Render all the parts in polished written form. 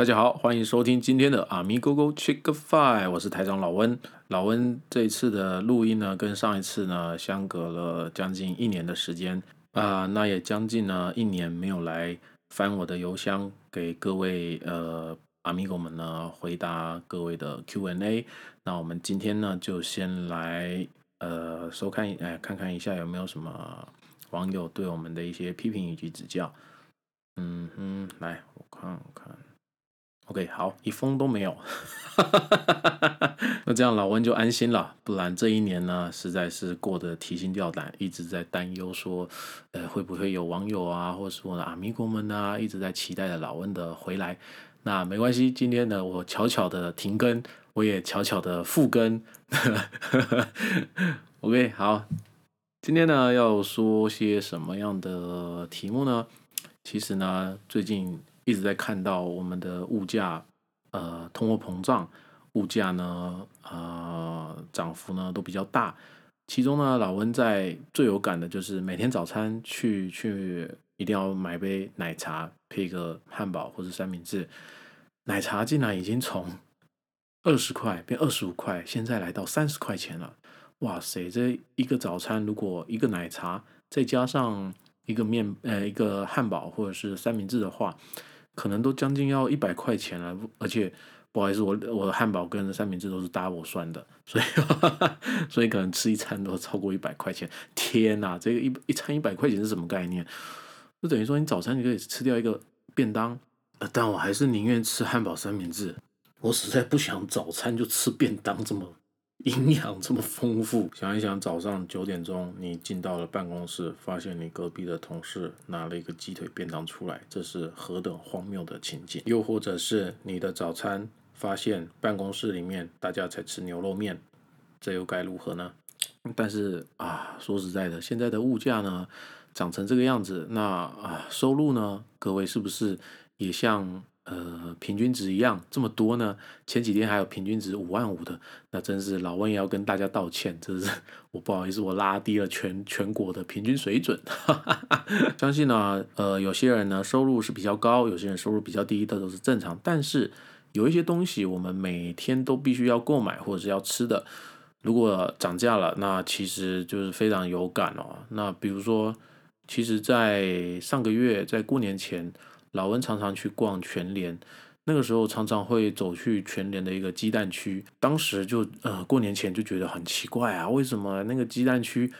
大家好，欢迎收听今天的 Amigo Go Checkify， 我是台长老温。老温这一次的录音呢，跟上一次呢相隔了将近1年的时间那也将近呢1年没有来翻我的邮箱给各位Amigo 们呢回答各位的 Q&A。那我们今天呢就先来收看看看一下有没有什么网友对我们的一些批评以及指教。来我看看。OK， 好，一封都没有那这样老温就安心了，不然这1年呢实在是过得提心吊胆，一直在担忧说会不会有网友啊或是我的 Amigo 们啊一直在期待着老温的回来。那没关系，今天呢我悄悄的停更，我也悄悄的复更OK， 好，今天呢要说些什么样的题目呢？其实呢最近一直在看到我们的物价通货膨胀，物价呢涨幅呢都比较大。其中呢老温在最有感的就是每天早餐去一定要买杯奶茶配个汉堡或者三明治，奶茶竟然已经从20块变25块，现在来到30块钱了。哇塞，这一个早餐如果一个奶茶再加上一个汉堡或者是三明治的话，可能都将近要100块钱了。而且不好意思，我的汉堡跟三明治都是double算的，所以可能吃一餐都超过100块钱。天哪，这个一餐100块钱是什么概念？就等于说你早餐你可以吃掉一个便当，但我还是宁愿吃汉堡三明治，我实在不想早餐就吃便当这么营养这么丰富。想一想，早上9点钟你进到了办公室，发现你隔壁的同事拿了一个鸡腿便当出来，这是何等荒谬的情景。又或者是你的早餐发现办公室里面大家才吃牛肉面，这又该如何呢？但是说实在的，现在的物价呢涨成这个样子，那收入呢各位是不是也像平均值一样这么多呢？前几天还有平均值5万5的，那真是老温也要跟大家道歉，真是我不好意思，我拉低了全国的平均水准相信呢有些人呢收入是比较高，有些人收入比较低，这都是正常。但是有一些东西我们每天都必须要购买或者是要吃的，如果涨价了，那其实就是非常有感哦。那比如说，其实在上个月，在过年前，老温常常去逛全联，那个时候常常会走去全联的一个鸡蛋区。当时就过年前就觉得很奇怪啊，为什么那个鸡蛋区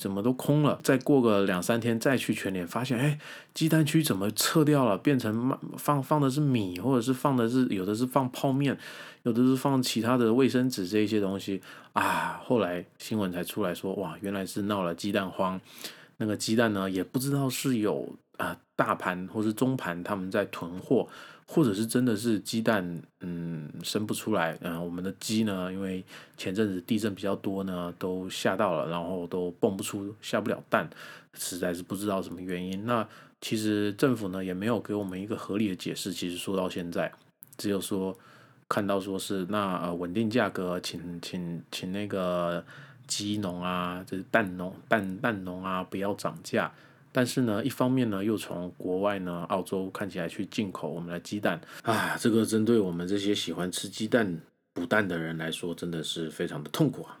怎么都空了？再过个2-3天再去全联，发现鸡蛋区怎么撤掉了，变成放的是米，或者是放的是有的是放泡面，有的是放其他的卫生纸这一些东西啊。后来新闻才出来说，哇，原来是闹了鸡蛋荒。那个鸡蛋呢，也不知道是有大盘或是中盘他们在囤货，或者是真的是鸡蛋生不出来。我们的鸡呢，因为前阵子地震比较多呢，都吓到了，然后都蹦不出，下不了蛋，实在是不知道什么原因。那其实政府呢也没有给我们一个合理的解释，其实说到现在只有说看到说是那稳定价格，请那个鸡农啊，就是蛋农啊不要涨价。但是呢，一方面呢，又从国外呢，澳洲看起来去进口我们的鸡蛋这个针对我们这些喜欢吃鸡蛋补蛋的人来说，真的是非常的痛苦啊！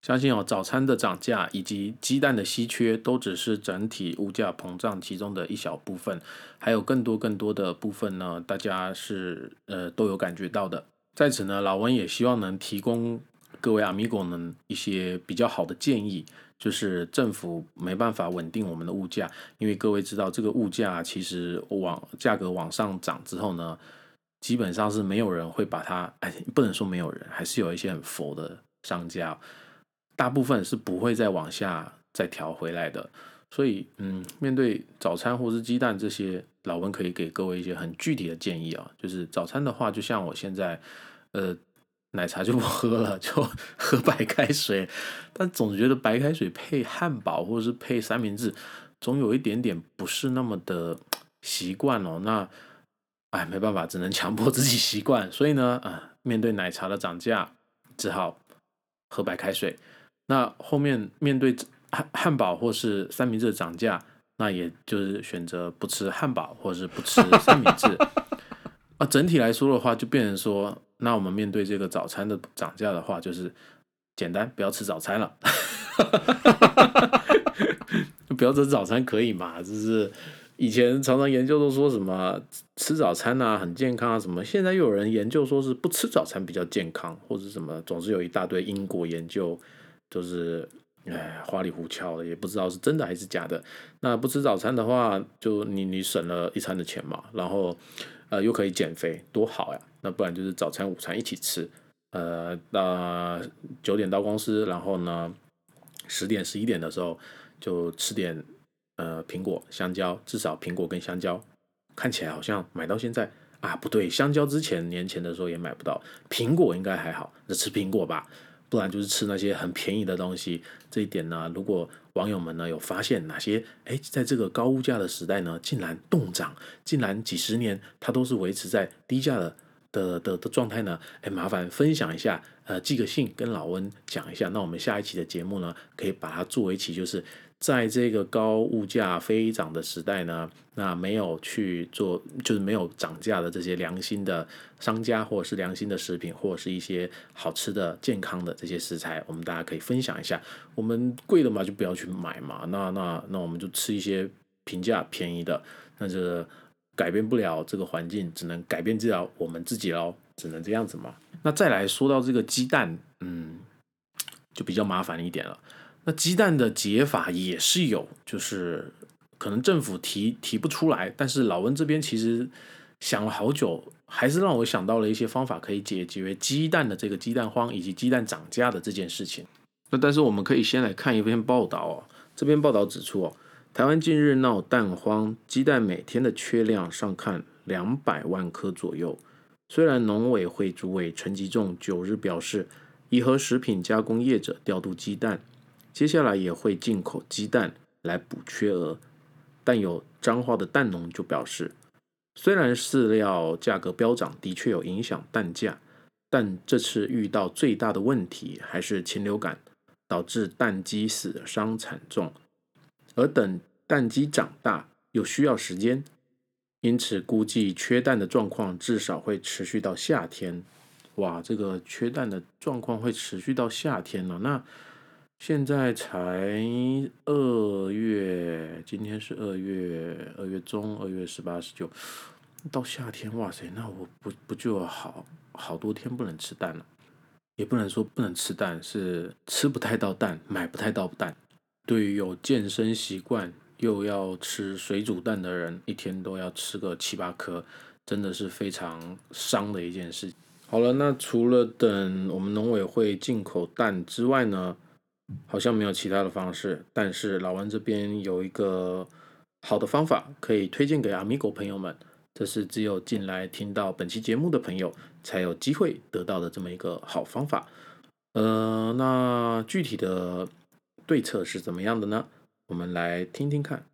相信早餐的涨价以及鸡蛋的稀缺，都只是整体物价膨胀其中的一小部分，还有更多的部分呢，大家是都有感觉到的。在此呢，老温也希望能提供各位 Amigo 们一些比较好的建议。就是政府没办法稳定我们的物价，因为各位知道这个物价其实价格往上涨之后呢，基本上是没有人会把它不能说没有人，还是有一些很佛的商家，大部分是不会再往下再调回来的。所以面对早餐或是鸡蛋这些，老温可以给各位一些很具体的建议啊。就是早餐的话，就像我现在奶茶就不喝了，就喝白开水，但总觉得白开水配汉堡或者是配三明治，总有一点点不是那么的习惯哦。那没办法，只能强迫自己习惯。所以呢面对奶茶的涨价，只好喝白开水。那后面面对汉堡或是三明治的涨价，那也就是选择不吃汉堡或是不吃三明治整体来说的话就变成说，那我们面对这个早餐的涨价的话，就是简单不要吃早餐了不要吃早餐可以嘛，就是以前常常研究都说什么吃早餐啊很健康啊什么，现在又有人研究说是不吃早餐比较健康或者什么，总是有一大堆英国研究，就是花里胡俏的，也不知道是真的还是假的。那不吃早餐的话，就你省了一餐的钱嘛，然后又可以减肥，多好呀！那不然就是早餐午餐一起吃，那9点到公司，然后呢10点11点的时候就吃点苹果、香蕉，至少苹果跟香蕉看起来好像买到现在啊，不对，香蕉之前年前的时候也买不到，苹果应该还好，那吃苹果吧。不然就是吃那些很便宜的东西，这一点呢，如果网友们呢有发现哪些，在这个高物价的时代呢，竟然动涨，竟然几十年它都是维持在低价的状态呢，麻烦分享一下，寄个信跟老温讲一下，那我们下一期的节目呢，可以把它做一期，就是在这个高物价飞涨的时代呢，那没有去做，就是没有涨价的这些良心的商家，或者是良心的食品，或者是一些好吃的健康的这些食材，我们大家可以分享一下。我们贵的嘛就不要去买嘛，那我们就吃一些平价便宜的，那就是改变不了这个环境，只能改变了我们自己咯，只能这样子嘛。那再来说到这个鸡蛋，就比较麻烦一点了。那鸡蛋的解法也是有，就是可能政府提不出来，但是老温这边其实想了好久，还是让我想到了一些方法可以解决鸡蛋的这个鸡蛋荒以及鸡蛋涨价的这件事情。那但是我们可以先来看一篇报道这篇报道指出台湾近日闹蛋荒，鸡蛋每天的缺量上看200万颗左右。虽然农委会主委陈吉仲9日表示，已和食品加工业者调度鸡蛋，接下来也会进口鸡蛋来补缺额，但有彰化的蛋农就表示，虽然饲料价格飙涨的确有影响蛋价，但这次遇到最大的问题还是禽流感，导致蛋鸡死伤惨重，而等蛋鸡长大又需要时间，因此估计缺蛋的状况至少会持续到夏天。哇，这个缺蛋的状况会持续到夏天了，那现在才2月，今天是2月中，2月18、19，到夏天，哇塞，那我不就好多天不能吃蛋了？也不能说不能吃蛋，是吃不太到蛋，买不太到蛋。对于有健身习惯又要吃水煮蛋的人，一天都要吃个7-8颗，真的是非常伤的一件事。好了，那除了等我们农委会进口蛋之外呢，好像没有其他的方式，但是老温这边有一个好的方法可以推荐给 Amigo 朋友们，这是只有进来听到本期节目的朋友才有机会得到的这么一个好方法。那具体的对策是怎么样的呢？我们来听听看。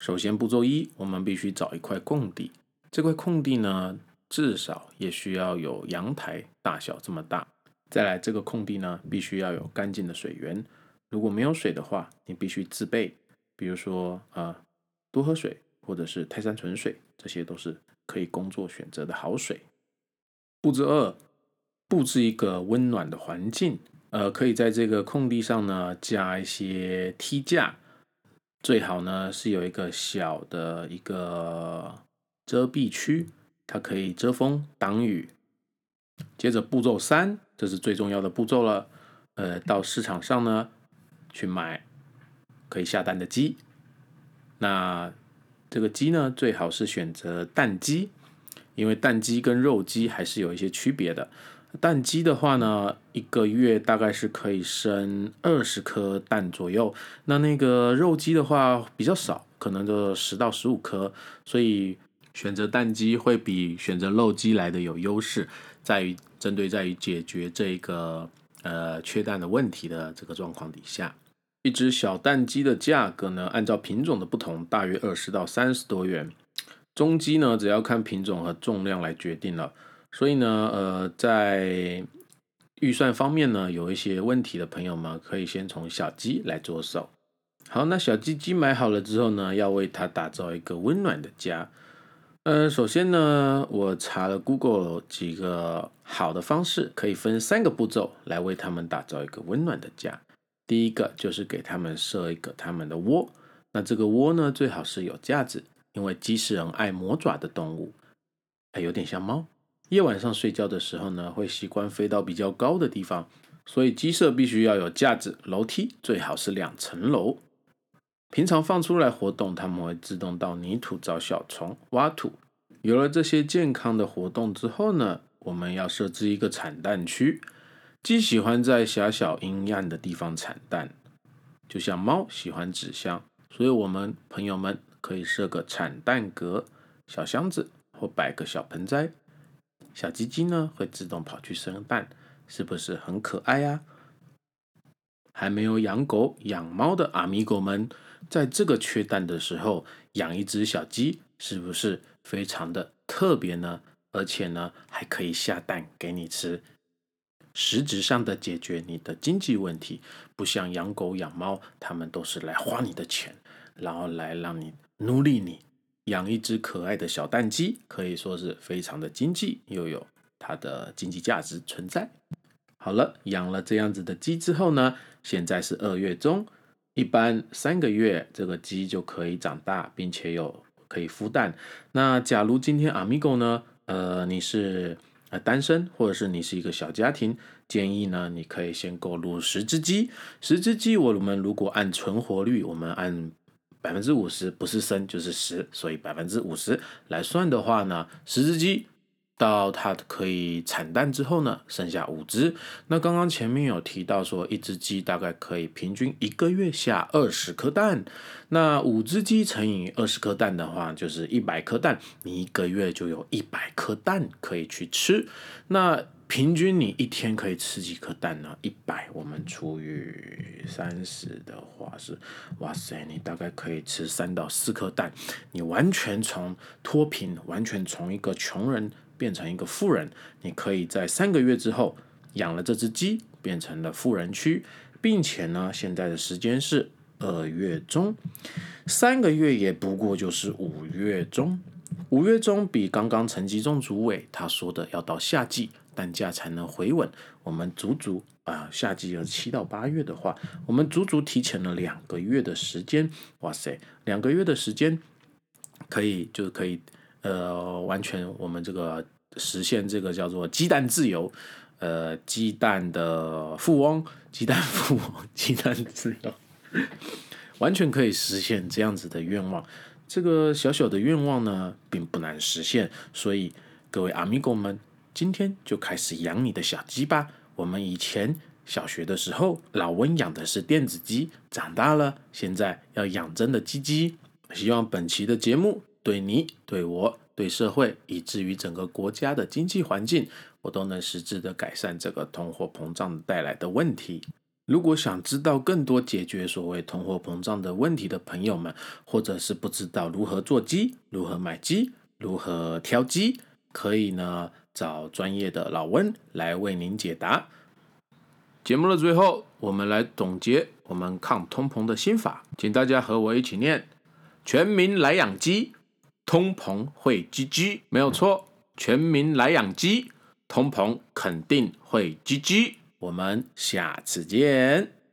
首先步骤1，我们必须找一块空地，这块空地呢至少也需要有阳台大小这么大，再来这个空地呢必须要有干净的水源，如果没有水的话你必须自备，比如说多喝水或者是泰山纯水，这些都是可以工作选择的好水。步骤2，布置一个温暖的环境，可以在这个空地上呢加一些梯架，最好呢是有一个小的一个遮蔽区，它可以遮风挡雨。接着步骤3，这是最重要的步骤了，到市场上呢去买可以下蛋的鸡，那这个鸡呢最好是选择蛋鸡，因为蛋鸡跟肉鸡还是有一些区别的。蛋鸡的话呢，1个月大概是可以生20颗蛋左右，那个肉鸡的话比较少，可能就10到15颗，所以选择蛋鸡会比选择肉鸡来的有优势，在于解决这个缺蛋的问题的这个状况底下。一只小蛋鸡的价格呢，按照品种的不同，大约20到30多元。中鸡呢，只要看品种和重量来决定了。所以呢，在预算方面呢，有一些问题的朋友们可以先从小鸡来着手。好，那小鸡买好了之后呢，要为它打造一个温暖的家。首先呢，我查了 Google 几个好的方式，可以分3个步骤来为他们打造一个温暖的家。第一个就是给他们设一个他们的窝，那这个窝呢最好是有架子，因为鸡是很爱磨爪的动物，还有点像猫。夜晚上睡觉的时候呢，会习惯飞到比较高的地方，所以鸡舍必须要有架子、楼梯，最好是2层楼。平常放出来活动，它们会自动到泥土找小虫、挖土。有了这些健康的活动之后呢，我们要设置一个产蛋区。鸡喜欢在狭小阴暗的地方产蛋，就像猫喜欢纸箱，所以我们朋友们可以设个产蛋格、小箱子或摆个小盆栽。小鸡鸡呢会自动跑去生蛋，是不是很可爱啊？还没有养狗养猫的Amigo们，在这个缺蛋的时候养一只小鸡，是不是非常的特别呢？而且呢还可以下蛋给你吃，实质上的解决你的经济问题，不像养狗养猫，他们都是来花你的钱，然后来让你奴隶你。养一只可爱的小蛋鸡可以说是非常的经济，又有它的经济价值存在。好了，养了这样子的鸡之后呢，现在是2月中，一般3个月这个鸡就可以长大，并且有可以孵蛋。那假如今天 Amigo 呢，你是单身，或者是你是一个小家庭，建议呢你可以先购入10只鸡。10只鸡我们如果按存活率，我们按50%，不是生就是10，所以50%来算的话呢，10只鸡到它可以产蛋之后呢，剩下5只。那刚刚前面有提到说，一只鸡大概可以平均1个月下20颗蛋，那5只鸡乘以20颗蛋的话，就是100颗蛋，你1个月就有100颗蛋可以去吃。那平均你一天可以吃几颗蛋呢？100我们除以30的话是，哇塞，你大概可以吃3到4颗蛋。你完全从脱贫，完全从一个穷人变成一个富人。你可以在3个月之后养了这只鸡，变成了富人区，并且呢，现在的时间是2月中，3个月也不过就是5月中。5月中比刚刚陈吉仲主委他说的要到夏季，蛋价才能回稳。我们足足夏季有7到8月的话，我们足足提前了2个月的时间。哇塞，2个月的时间可以完全我们这个实现这个叫做鸡蛋自由，鸡蛋的富翁，鸡蛋自由，完全可以实现这样子的愿望。这个小小的愿望呢，并不难实现，所以各位 Amigo 们，今天就开始养你的小鸡吧。我们以前小学的时候，老温养的是电子鸡，长大了现在要养真的鸡鸡。希望本期的节目对你、对我、对社会，以至于整个国家的经济环境，我都能实质的改善这个通货膨胀带来的问题。如果想知道更多解决所谓通货膨胀的问题的朋友们，或者是不知道如何做鸡、如何买鸡、如何挑鸡，可以呢找专业的老温来为您解答。节目的最后，我们来总结我们抗通膨的心法，请大家和我一起念：全民来养鸡，通膨会鸡鸡。没有错，全民来养鸡，通膨肯定会鸡鸡。我们下次见。